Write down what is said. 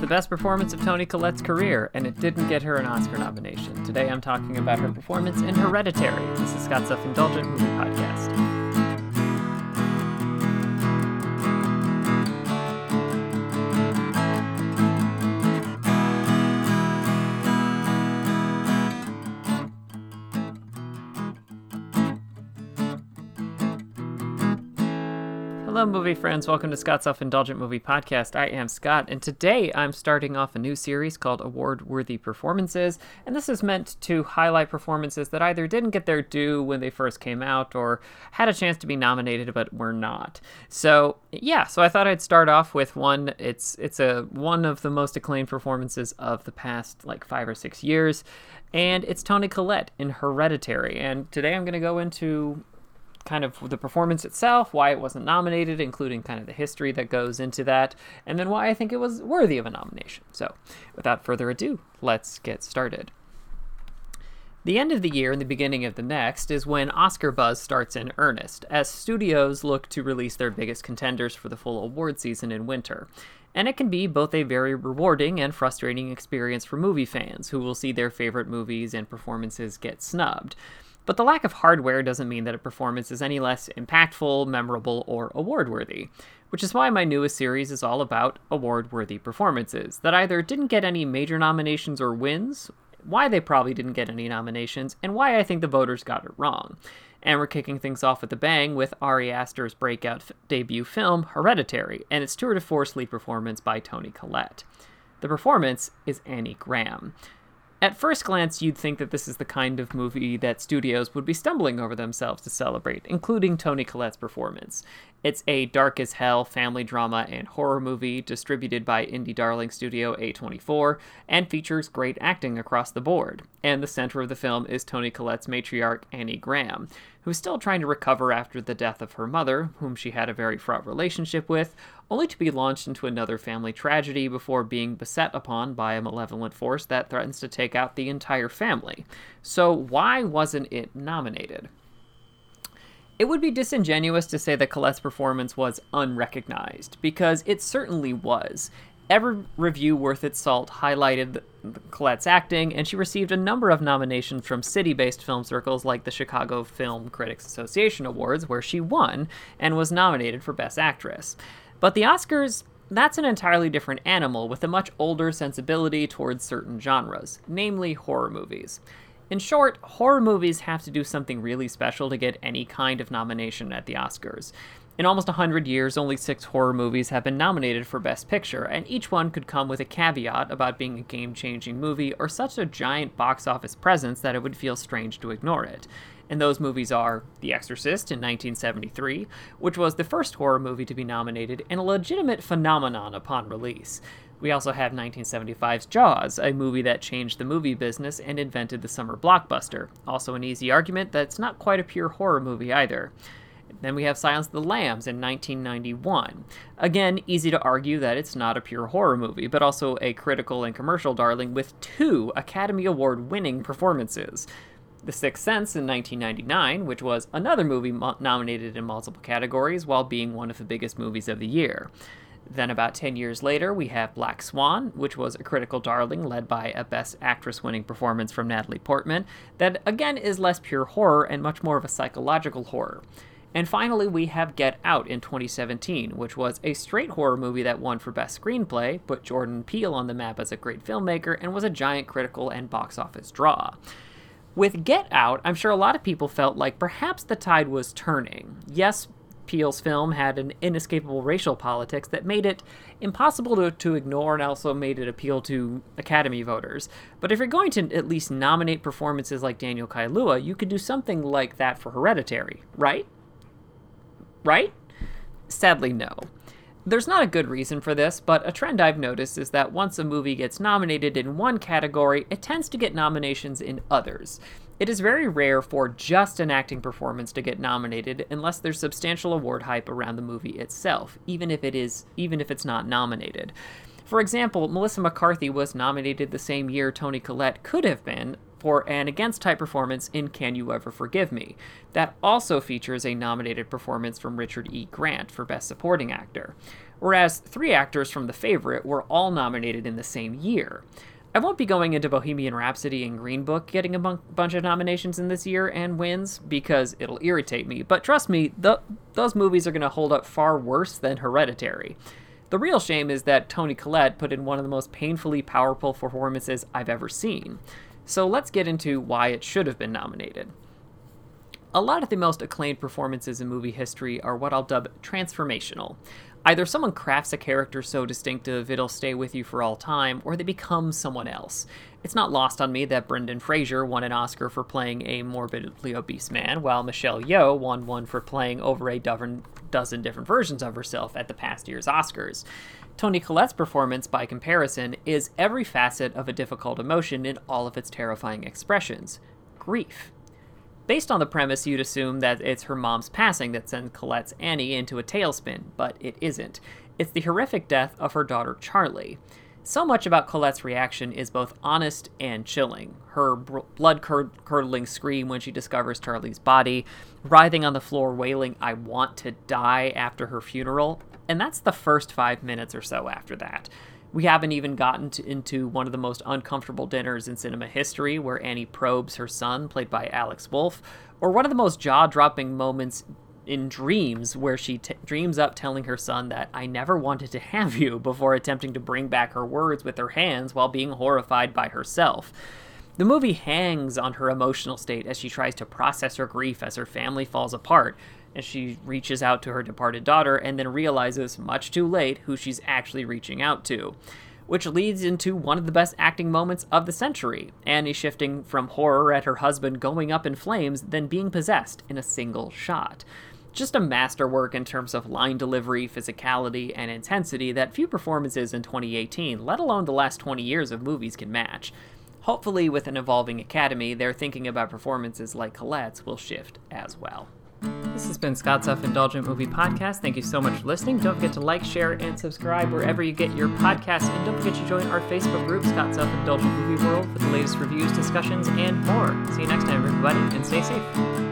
the best performance of Toni Collette's career, and it didn't get her an Oscar nomination. Today I'm talking about her performance in Hereditary. This is Scott's Self-Indulgent Movie Podcast. Hello, movie friends. Welcome to Scott's Self-Indulgent Movie Podcast. I am Scott, and today I'm starting off a new series called Award-Worthy Performances, and this is meant to highlight performances that either didn't get their due when they first came out or had a chance to be nominated but were not. So I thought I'd start off with one. It's one of the most acclaimed performances of the past, 5 or 6 years, and it's Toni Collette in Hereditary, and today I'm going to go into kind of the performance itself, why it wasn't nominated, including kind of the history that goes into that, and then why I think it was worthy of a nomination. So without further ado, let's get started. The end of the year and the beginning of the next is when Oscar buzz starts in earnest, as studios look to release their biggest contenders for the full award season in winter. And it can be both a very rewarding and frustrating experience for movie fans who will see their favorite movies and performances get snubbed. But the lack of hardware doesn't mean that a performance is any less impactful, memorable, or award-worthy, which is why my newest series is all about award-worthy performances that either didn't get any major nominations or wins, why they probably didn't get any nominations, and why I think the voters got it wrong. And we're kicking things off with a bang with Ari Aster's breakout debut film, Hereditary, and its tour de force lead performance by Toni Collette. The performance is Annie Graham. At first glance, you'd think that this is the kind of movie that studios would be stumbling over themselves to celebrate, including Toni Collette's performance. It's a dark-as-hell family drama and horror movie distributed by indie darling studio A24 and features great acting across the board. And the center of the film is Toni Collette's matriarch, Annie Graham, who's still trying to recover after the death of her mother, whom she had a very fraught relationship with, only to be launched into another family tragedy before being beset upon by a malevolent force that threatens to take out the entire family. So why wasn't it nominated? It would be disingenuous to say that Collette's performance was unrecognized, because it certainly was. Every review worth its salt highlighted Collette's acting, and she received a number of nominations from city-based film circles like the Chicago Film Critics Association Awards, where she won and was nominated for Best Actress. But the Oscars, that's an entirely different animal with a much older sensibility towards certain genres, namely horror movies. In short, horror movies have to do something really special to get any kind of nomination at the Oscars. In almost 100 years, only 6 horror movies have been nominated for Best Picture, and each one could come with a caveat about being a game-changing movie or such a giant box office presence that it would feel strange to ignore it. And those movies are The Exorcist in 1973, which was the first horror movie to be nominated and a legitimate phenomenon upon release. We also have 1975's Jaws, a movie that changed the movie business and invented the summer blockbuster. Also an easy argument that's not quite a pure horror movie either. Then we have Silence of the Lambs in 1991. Again, easy to argue that it's not a pure horror movie, but also a critical and commercial darling with 2 Academy Award-winning performances. The Sixth Sense in 1999, which was another movie nominated in multiple categories while being one of the biggest movies of the year. Then about 10 years later, we have Black Swan, which was a critical darling led by a Best Actress-winning performance from Natalie Portman that, again, is less pure horror and much more of a psychological horror. And finally, we have Get Out in 2017, which was a straight horror movie that won for Best Screenplay, put Jordan Peele on the map as a great filmmaker, and was a giant critical and box office draw. With Get Out, I'm sure a lot of people felt like perhaps the tide was turning. Yes, Peele's film had an inescapable racial politics that made it impossible to ignore and also made it appeal to Academy voters. But if you're going to at least nominate performances like Daniel Kaluuya, you could do something like that for Hereditary, right? Sadly, no. There's not a good reason for this, but a trend I've noticed is that once a movie gets nominated in one category, it tends to get nominations in others. It is very rare for just an acting performance to get nominated unless there's substantial award hype around the movie itself, even if it's not nominated. For example, Melissa McCarthy was nominated the same year Toni Collette could have been for an against-type performance in Can You Ever Forgive Me? That also features a nominated performance from Richard E. Grant for Best Supporting Actor. whereas three actors from The Favorite were all nominated in the same year. I won't be going into Bohemian Rhapsody and Green Book getting a bunch of nominations in this year and wins, because it'll irritate me, but trust me, those movies are going to hold up far worse than Hereditary. The real shame is that Toni Collette put in one of the most painfully powerful performances I've ever seen. So let's get into why it should have been nominated. A lot of the most acclaimed performances in movie history are what I'll dub transformational. Either someone crafts a character so distinctive it'll stay with you for all time, or they become someone else. It's not lost on me that Brendan Fraser won an Oscar for playing a morbidly obese man, while Michelle Yeoh won one for playing over a dozen different versions of herself at the past year's Oscars. Toni Collette's performance, by comparison, is every facet of a difficult emotion in all of its terrifying expressions. Grief. Based on the premise, you'd assume that it's her mom's passing that sends Collette's Annie into a tailspin, but it isn't. It's the horrific death of her daughter Charlie. So much about Collette's reaction is both honest and chilling. Her blood-curdling scream when she discovers Charlie's body, writhing on the floor wailing, "I want to die," after her funeral, and that's the first 5 minutes or so after that. We haven't even gotten into one of the most uncomfortable dinners in cinema history, where Annie probes her son, played by Alex Wolff, or one of the most jaw-dropping moments in Dreams, where she dreams up telling her son that "I never wanted to have you" before attempting to bring back her words with her hands while being horrified by herself. The movie hangs on her emotional state as she tries to process her grief as her family falls apart, as she reaches out to her departed daughter and then realizes, much too late, who she's actually reaching out to. Which leads into one of the best acting moments of the century, Annie shifting from horror at her husband going up in flames, then being possessed in a single shot. Just a masterwork in terms of line delivery, physicality, and intensity that few performances in 2018, let alone the last 20 years of movies, can match. Hopefully, with an evolving academy, their thinking about performances like Collette's will shift as well. This has been Scott's Self-Indulgent Movie Podcast. Thank you so much for listening. Don't forget to like, share, and subscribe wherever you get your podcasts. And don't forget to join our Facebook group, Scott's Self-Indulgent Movie World, for the latest reviews, discussions, and more. See you next time, everybody, and stay safe.